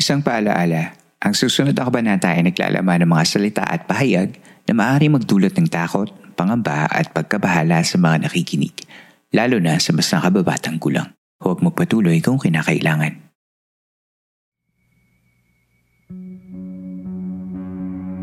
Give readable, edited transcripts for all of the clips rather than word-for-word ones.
Isang paalaala, ang susunod na kabanata ay naglalaman ng mga salita at pahayag na maaari magdulot ng takot, pangamba at pagkabahala sa mga nakikinig, lalo na sa mas nakababatang gulang. Huwag magpatuloy kung kinakailangan.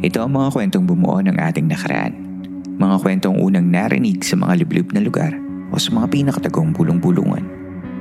Ito ang mga kwentong bumuo ng ating nakaraan. Mga kwentong unang narinig sa mga liblib na lugar o sa mga pinakatagong bulong-bulungan.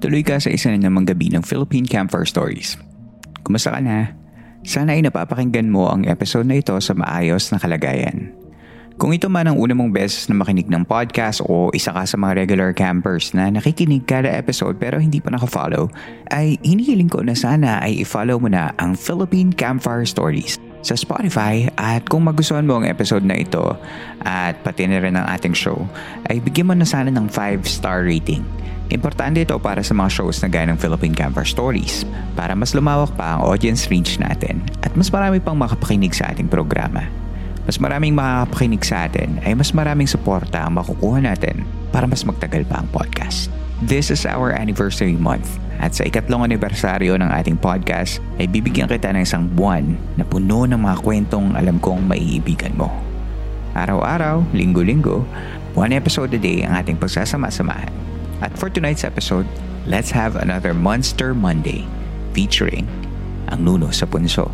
Tuloy ka sa isa na namang gabi ng Philippine Campfire Stories. Kumusta ka na? Sana ay napapakinggan mo ang episode na ito sa maayos na kalagayan. Kung ito man ang una mong beses na makinig ng podcast o isa ka sa mga regular campers na nakikinig kada episode pero hindi pa nakafollow, ay hinihiling ko na sana ay i-follow mo na ang Philippine Campfire Stories sa Spotify, at kung magustuhan mo ang episode na ito at pati na rin ang ating show, ay bigyan mo na sana ng 5-star rating. Importante ito para sa mga shows na gaya ng Philippine Campfire Stories para mas lumawak pa ang audience reach natin at mas marami pang makapakinig sa ating programa. Mas maraming makapakinig sa atin ay mas maraming suporta ang makukuha natin para mas magtagal pa ang podcast. This is our anniversary month, at sa 3rd anibersaryo ng ating podcast ay bibigyan kita ng isang buwan na puno ng mga kwentong alam kong maiibigan mo. Araw-araw, linggo-linggo, one episode a day ang ating pagsasama-samahan. At for tonight's episode, let's have another Monster Monday featuring ang Nuno sa Punso.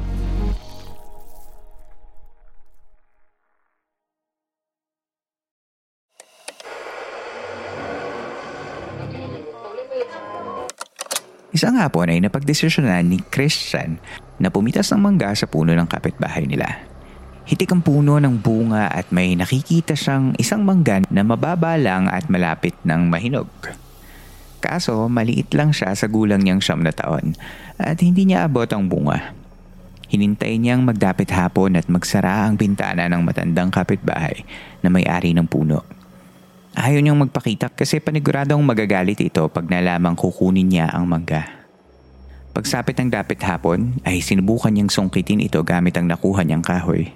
Isang hapon ay napagdesisyonan ni Christian na pumitas ng mangga sa puno ng kapitbahay nila. Hitik ang puno ng bunga at may nakikita siyang isang mangga na mababa lang at malapit ng mahinog. Kaso maliit lang siya sa gulang niyang 9 na taon at hindi niya abot ang bunga. Hinintay niyang magdapit hapon at magsara ang bintana ng matandang kapitbahay na may-ari ng puno. Ayaw niyang magpakita kasi paniguradong magagalit ito pag nalamang kukunin niya ang mangga. Pagsapit ng dapit hapon ay sinubukan niyang sungkitin ito gamit ang nakuha niyang kahoy.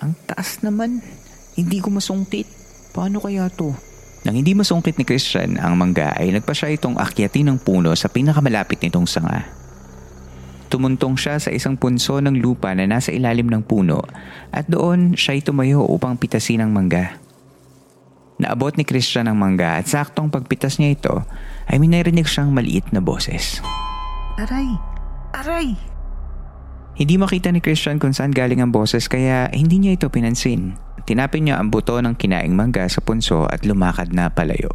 Ang taas naman. Hindi ko masungkit. Paano kaya to? Nang hindi masungkit ni Christian ang mangga ay nagpa siya itong akyatin ng puno sa pinakamalapit nitong sanga. Tumuntong siya sa isang punso ng lupa na nasa ilalim ng puno at doon siya'y tumayo upang pitasin ang mangga. Naabot ni Christian ang mangga at saktong pagpitas niya ito ay may narinig siyang maliit na boses. Aray! Aray! Hindi makita ni Christian kung saan galing ang boses kaya hindi niya ito pinansin. Tinapin niya ang buto ng kinaing mangga sa punso at lumakad na palayo.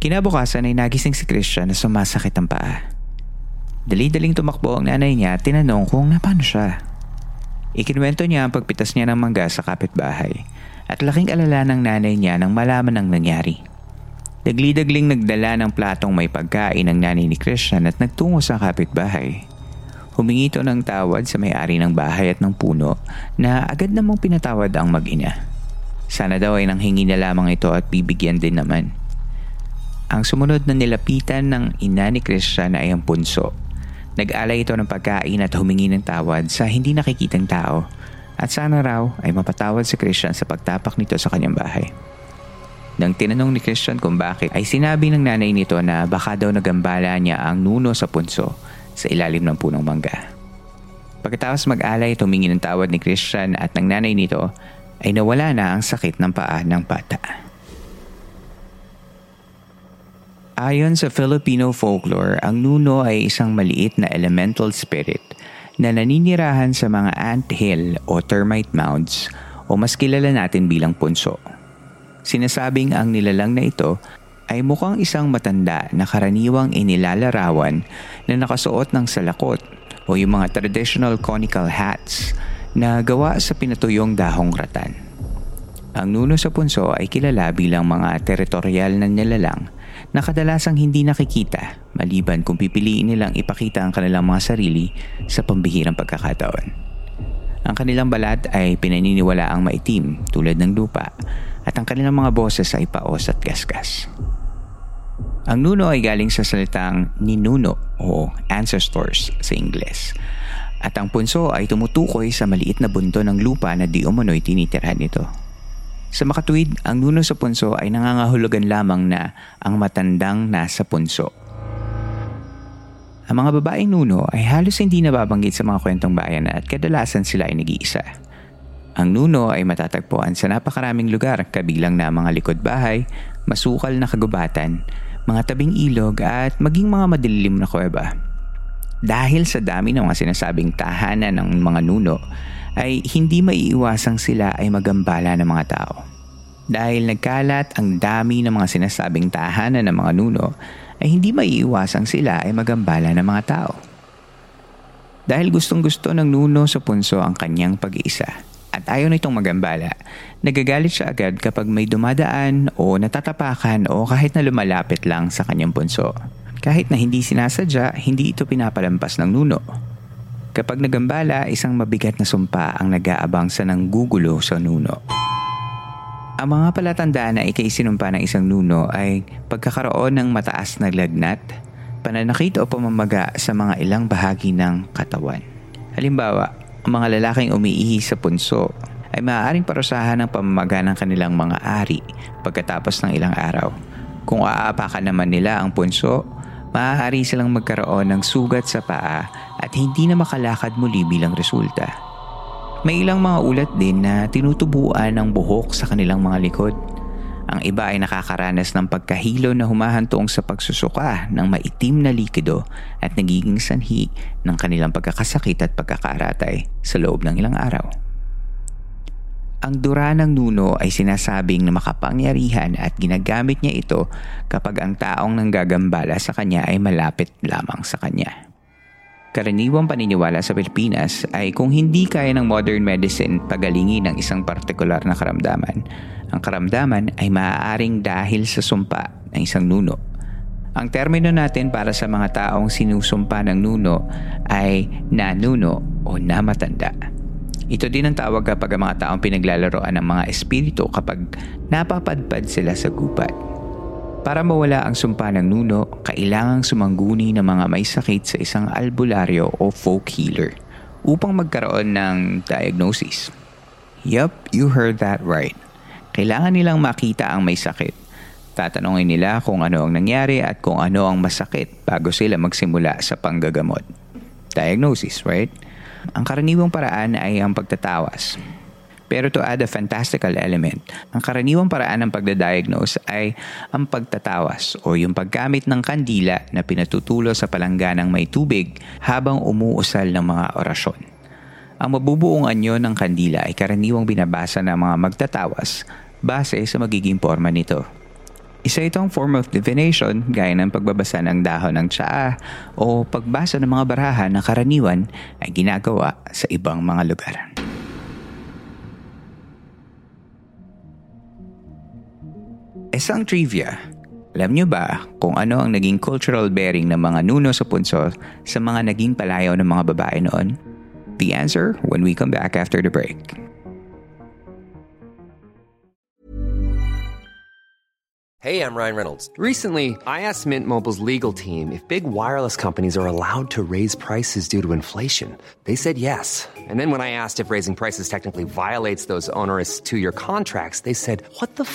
Kinabukasan ay nagising si Christian na sumasakit ang paa. Dali-daling tumakbo ang nanay niya at tinanong kung napano siya. Ikinuwento niya ang pagpitas niya ng mangga sa kapitbahay at laking alala ng nanay niya nang malaman ang nangyari. Dagli-dagling nagdala ng platong may pagkain ang nanay ni Christian at nagtungo sa kapitbahay. Humingi ito ng tawad sa may-ari ng bahay at ng puno na agad namang pinatawad ang mag-ina. Sana daw ay nanghingi na lamang ito at bibigyan din naman. Ang sumunod na nilapitan ng ina ni Christian ay ang punso. Nag-alay ito ng pagkain at humingi ng tawad sa hindi nakikitang tao at sana raw ay mapatawad si Christian sa pagtapak nito sa kanyang bahay. Nang tinanong ni Christian kung bakit ay sinabi ng nanay nito na baka daw nagambala niya ang Nuno sa Punso sa ilalim ng punong mangga. Pagkatapos mag-alay, tumingin ang tawad ni Christian at ng nanay nito ay nawala na ang sakit ng paa ng bata. Ayon sa Filipino folklore, ang Nuno ay isang maliit na elemental spirit na naninirahan sa mga ant hill o termite mounds o mas kilala natin bilang punso. Sinasabing ang nilalang na ito ay mukhang isang matanda na karaniwang inilalarawan na nakasuot ng salakot o yung mga traditional conical hats na gawa sa pinatuyong dahong ratan. Ang Nuno sa Punso ay kilala bilang mga teritorial na nilalang na kadalasang hindi nakikita maliban kung pipiliin nilang ipakita ang kanilang mga sarili sa pambihirang pagkakataon. Ang kanilang balat ay pinaniniwala ang maitim tulad ng lupa at ang kanilang mga boses ay paos at gasgas. Ang Nuno ay galing sa salitang ninuno o ancestors sa Ingles. At ang punso ay tumutukoy sa maliit na bunto ng lupa na di umano'y tinitirahan nito. Sa makatuwid, ang Nuno sa Punso ay nangangahulugan lamang na ang matandang nasa punso. Ang mga babaeng Nuno ay halos hindi nababanggit sa mga kwentong bayan at kadalasan sila ay nag-iisa. Ang Nuno ay matatagpuan sa napakaraming lugar kabilang na mga likod bahay, masukal na kagubatan, mga tabing ilog at maging mga madilim na kuweba. Dahil sa dami ng mga sinasabing tahanan ng mga nuno ay hindi maiiwasang sila ay magambala ng mga tao. Dahil nagkalat ang dami ng mga sinasabing tahanan ng mga nuno ay hindi maiiwasang sila ay magambala ng mga tao. Dahil gustong-gusto ng Nuno sa Punso ang kanyang pag-iisa at ayaw nitong magambala, nagagalit siya agad kapag may dumadaan o natatapakan o kahit na lumalapit lang sa kanyang punso. Kahit na hindi sinasadya, hindi ito pinapalampas ng nuno. Kapag nagambala, isang mabigat na sumpa ang nag-aabang sa nanggugulo sa nuno. Ang mga palatandaan na ikaisinumpa ng isang nuno ay pagkakaroon ng mataas na lagnat, pananakit o pamamaga sa mga ilang bahagi ng katawan. Halimbawa, ang mga lalaking umiihi sa punso ay maaaring parusahan ng pamamaga ng kanilang mga ari pagkatapos ng ilang araw. Kung aapakan naman nila ang punso, maaari silang magkaroon ng sugat sa paa at hindi na makalakad muli bilang resulta. May ilang mga ulat din na tinutubuan ang buhok sa kanilang mga likod. Ang iba ay nakakaranas ng pagkahilo na humahantong sa pagsusuka ng maitim na likido at nagiging sanhi ng kanilang pagkakasakit at pagkakaratay sa loob ng ilang araw. Ang dura ng nuno ay sinasabing na makapangyarihan at ginagamit niya ito kapag ang taong nanggagambala sa kanya ay malapit lamang sa kanya. Karaniwang paniniwala sa Pilipinas ay kung hindi kaya ng modern medicine pagalingin ng isang partikular na karamdaman, ang karamdaman ay maaaring dahil sa sumpa ng isang nuno. Ang termino natin para sa mga taong sinusumpa ng nuno ay nanuno o namatanda. Ito din ang tawag kapag ang mga taong pinaglalaroan ng mga espiritu kapag napapadpad sila sa gubat. Para mawala ang sumpa ng nuno, kailangang sumangguni ng mga may sakit sa isang albularyo o folk healer upang magkaroon ng diagnosis. Yup, you heard that right. Kailangan nilang makita ang may sakit. Tatanungin nila kung ano ang nangyari at kung ano ang masakit bago sila magsimula sa panggagamot. Diagnosis, right? Ang karaniwang paraan ay ang pagtatawas. Pero to add a fantastical element, ang karaniwang paraan ng pagdadiagnose ay ang pagtatawas o yung paggamit ng kandila na pinatutulo sa palangganang may tubig habang umuusal ng mga orasyon. Ang mabubuong anyo ng kandila ay karaniwang binabasa ng mga magtatawas base sa magiging forma nito. Isa itong form of divination gaya ng pagbabasa ng dahon ng tsaa o pagbasa ng mga barahan na karaniwan ay ginagawa sa ibang mga lugar. Isang trivia. Alam nyo ba kung ano ang naging cultural bearing ng mga nuno sa punso sa mga naging palayaw ng mga babae noon? The answer when we come back after the break. Hey, I'm Ryan Reynolds. Recently, I asked Mint Mobile's legal team if big wireless companies are allowed to raise prices due to inflation. They said yes. And then when I asked if raising prices technically violates those onerous 2-year contracts, they said, what the f***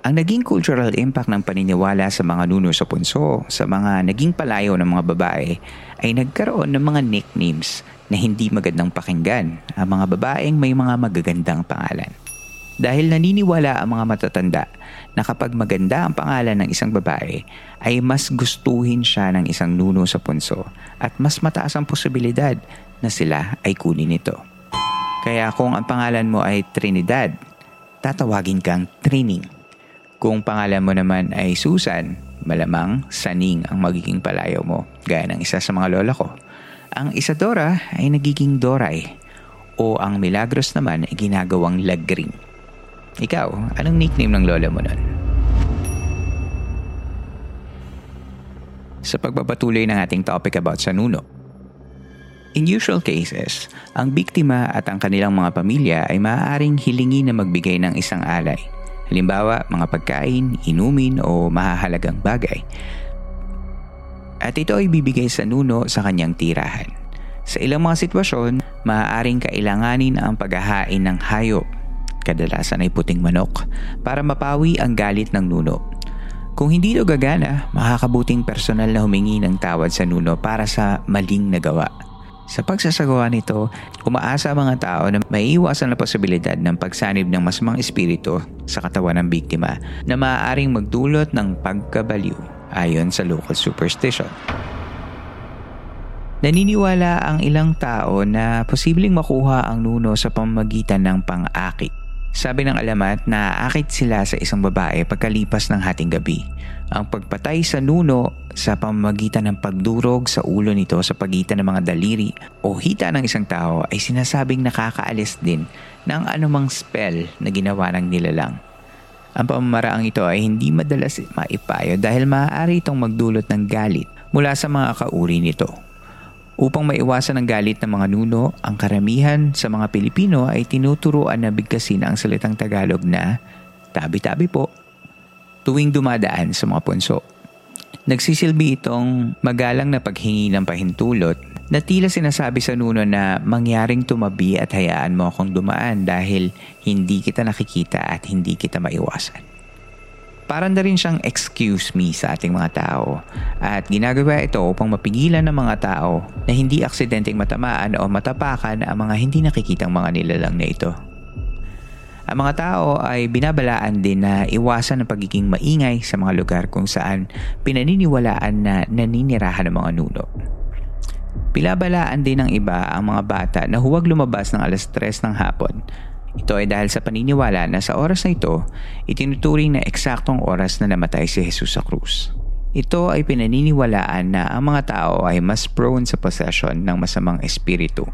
Ang naging cultural impact ng paniniwala sa mga Nuno sa Punso sa mga naging palayo ng mga babae ay nagkaroon ng mga nicknames na hindi magandang pakinggan ang mga babaeng may mga magagandang pangalan. Dahil naniniwala ang mga matatanda na kapag maganda ang pangalan ng isang babae ay mas gustuhin siya ng isang Nuno sa Punso at mas mataas ang posibilidad na sila ay kunin nito. Kaya kung ang pangalan mo ay Trinidad, tatawagin kang Trining. Kung pangalan mo naman ay Susan, malamang Saning ang magiging palayaw mo, gaya ng isa sa mga lola ko. Ang Isadora ay nagiging dorae o ang Milagros naman ay ginagawang Lagring. Ikaw, anong nickname ng lola mo nun? Sa pagbabatuloy ng ating topic about sa Nuno. In usual cases, ang biktima at ang kanilang mga pamilya ay maaaring hilingin na magbigay ng isang alay. Halimbawa, mga pagkain, inumin o mahahalagang bagay. At ito ay bibigay sa Nuno sa kanyang tirahan. Sa ilang mga sitwasyon, maaaring kailanganin ang paghahain ng hayop, kadalasan ay puting manok, para mapawi ang galit ng Nuno. Kung hindi ito gagana, makakabuting personal na humingi ng tawad sa Nuno para sa maling nagawa. Sa pagsasagawa nito, umaasa ang mga tao na maiiwasan na posibilidad ng pagsanib ng masamang espiritu sa katawan ng biktima na maaaring magdulot ng pagkabaliw ayon sa local superstition. Naniniwala ang ilang tao na posibleng makuha ang Nuno sa pamamagitan ng pang-akit. Sabi ng alamat na aakit sila sa isang babae pagkalipas ng hating gabi. Ang pagpatay sa Nuno sa pamamagitan ng pagdurog sa ulo nito sa pagitan ng mga daliri o hita ng isang tao ay sinasabing nakakaalis din ng anumang spell na ginawa ng nilalang. Ang pamamaraang ito ay hindi madalas maipayo dahil maaari itong magdulot ng galit mula sa mga kauri nito. Upang maiwasan ang galit ng mga Nuno, ang karamihan sa mga Pilipino ay tinuturuan na bigkasin ang salitang Tagalog na tabi-tabi po tuwing dumadaan sa mga Punso. Nagsisilbi itong magalang na paghingi ng pahintulot na tila sinasabi sa Nuno na mangyaring tumabi at hayaan mo akong dumaan dahil hindi kita nakikita at hindi kita maiwasan. Parang na rin siyang excuse me sa ating mga tao at ginagawa ito upang mapigilan ng mga tao na hindi aksidenteng matamaan o matapakan ang mga hindi nakikitang mga nilalang na ito. Ang mga tao ay binabalaan din na iwasan ang pagiging maingay sa mga lugar kung saan pinaniniwalaan na naninirahan ng mga Nuno. Pinabalaan din ng iba ang mga bata na huwag lumabas ng 3:00 ng hapon. Ito ay dahil sa paniniwala na sa oras na ito, itinuturing na eksaktong oras na namatay si Jesus sa krus. Ito ay pinaniniwalaan na ang mga tao ay mas prone sa possession ng masamang espiritu,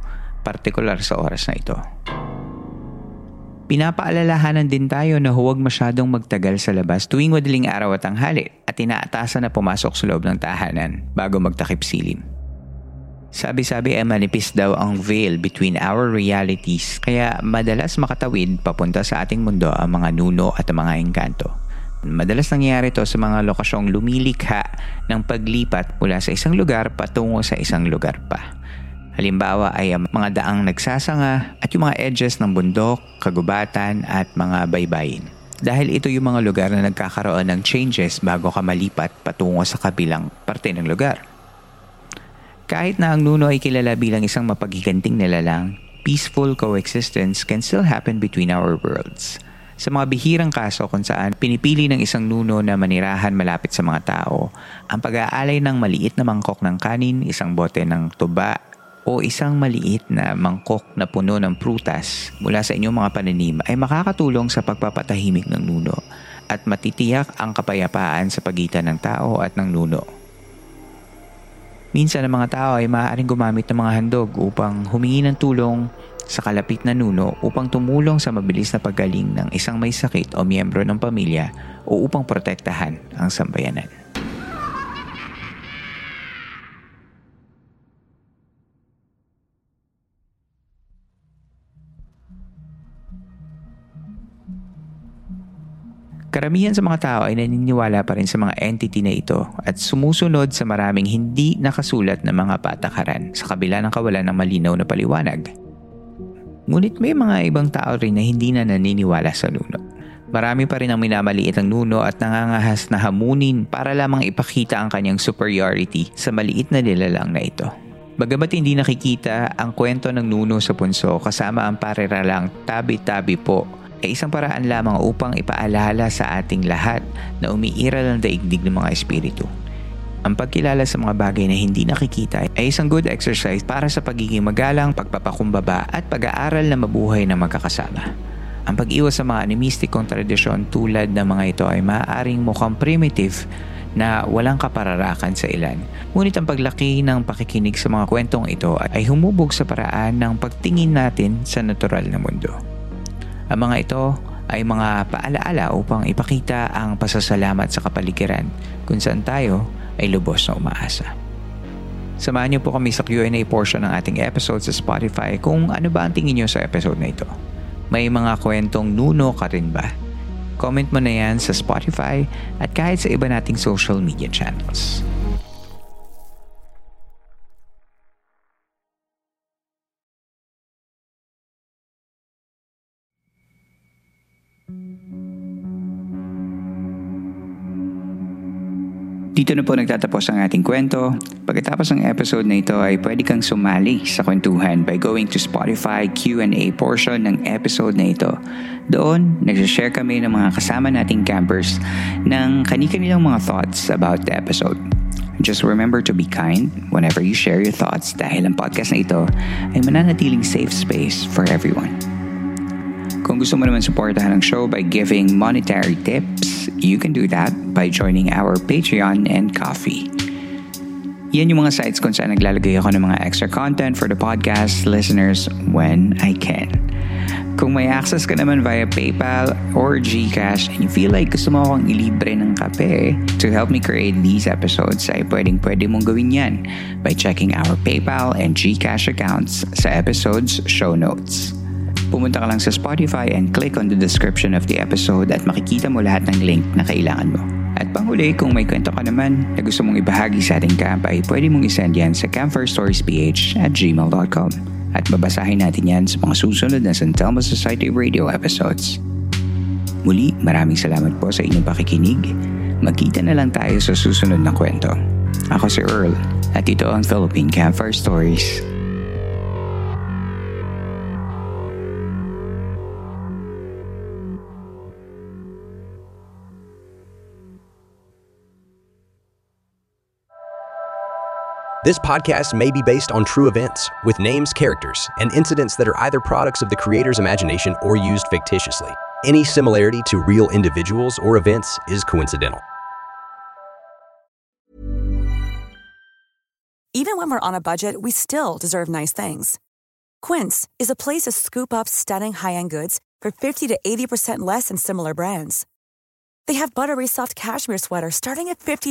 partikular sa oras na ito. Pinapaalalahanan din tayo na huwag masyadong magtagal sa labas tuwing madaling araw at tanghali at inaatasan na pumasok sa loob ng tahanan bago magtakip silim. Sabi-sabi ay manipis daw ang veil between our realities kaya madalas makatawid papunta sa ating mundo ang mga Nuno at ang mga engkanto. Madalas nangyayari ito sa mga lokasyong lumilikha ng paglipat mula sa isang lugar patungo sa isang lugar pa. Halimbawa ay ang mga daang nagsasanga at yung mga edges ng bundok, kagubatan at mga baybayin. Dahil ito yung mga lugar na nagkakaroon ng changes bago ka malipat patungo sa kabilang parte ng lugar. Kahit na ang Nuno ay kilala bilang isang mapaghiganting nilalang, peaceful coexistence can still happen between our worlds. sa mga bihirang kaso kung saan pinipili ng isang nuno na manirahan malapit sa mga tao ang pag-aalay ng maliit na mangkok ng kanin, isang bote ng tuba, o isang maliit na mangkok na puno ng prutas mula sa inyong mga pananim ay makakatulong sa pagpapatahimik ng nuno at matitiyak ang kapayapaan sa pagitan ng tao at ng nuno. Minsan ang mga tao ay maaaring gumamit ng mga handog upang humingi ng tulong sa kalapit na nuno upang tumulong sa mabilis na paggaling ng isang may sakit o miyembro ng pamilya o upang protektahan ang sambayanan. Karamihan sa mga tao ay naniniwala pa rin sa mga entity na ito at sumusunod sa maraming hindi nakasulat na mga patakaran sa kabila ng kawalan ng malinaw na paliwanag. Ngunit may mga ibang tao rin na hindi na naniniwala sa nuno. Marami pa rin ang minamaliit ang nuno at nangangahas na hamunin para lamang ipakita ang kanyang superiority sa maliit na nilalang na ito. Bagamat hindi nakikita, ang kwento ng Nuno sa Punso kasama ang pareralang Tabi-tabi po ay isang paraan lamang upang ipaalala sa ating lahat na umiiral ang daigdig ng mga espiritu. Ang pagkilala sa mga bagay na hindi nakikita ay isang good exercise para sa pagiging magalang, pagpapakumbaba at pag-aaral na mabuhay ng magkakasama. Ang pag-iwas sa mga animistikong tradisyon tulad ng mga ito ay maaaring mukhang primitive na walang kapararakan sa ilan. Ngunit ang paglaki ng pakikinig sa mga kwentong ito ay humubog sa paraan ng pagtingin natin sa natural na mundo. Ang mga ito ay mga paalaala upang ipakita ang pasasalamat sa kapaligiran kung saan tayo ay lubos na umaasa. Samahan niyo po kami sa Q&A portion ng ating episode sa Spotify kung ano ba ang tingin niyo sa episode na ito. May mga kwentong nuno ka rin ba? Comment mo na yan sa Spotify at kahit sa iba nating social media channels. Dito na po nagtatapos ang ating kwento. Pagkatapos ng episode na ito ay pwede kang sumali sa kwentuhan by going to Spotify Q&A portion ng episode na ito. Doon, nagsashare kami ng mga kasama nating campers ng kani-kanilang mga thoughts about the episode. Just remember to be kind whenever you share your thoughts dahil ang podcast na ito ay mananatiling safe space for everyone. Kung gusto mo naman suportahan ang show by giving monetary tips, you can do that by joining our Patreon and Ko-fi. Yan yung mga sites kung saan naglalagay ako ng mga extra content for the podcast listeners when I can. Kung may access ka naman via PayPal or GCash and you feel like gusto mo akong ilibre ng kape to help me create these episodes, ay pwede mong gawin yan by checking our PayPal and GCash accounts sa episode's show notes. Pumunta ka lang sa Spotify and click on the description of the episode at makikita mo lahat ng link na kailangan mo. At panghuli, kung may kwento ka naman na gusto mong ibahagi sa ating camp ay pwede mong isend yan sa campfirestoriesph@gmail.com at babasahin natin yan sa mga susunod na Santelmo Society Radio episodes. Muli, maraming salamat po sa inyong pakikinig. Magkita na lang tayo sa susunod na kwento. Ako si Earl at ito ang Philippine Campfire Stories. This podcast may be based on true events, with names, characters, and incidents that are either products of the creator's imagination or used fictitiously. Any similarity to real individuals or events is coincidental. Even when we're on a budget, we still deserve nice things. Quince is a place to scoop up stunning high-end goods for 50 to 80% less than similar brands. They have buttery soft cashmere sweaters starting at $50.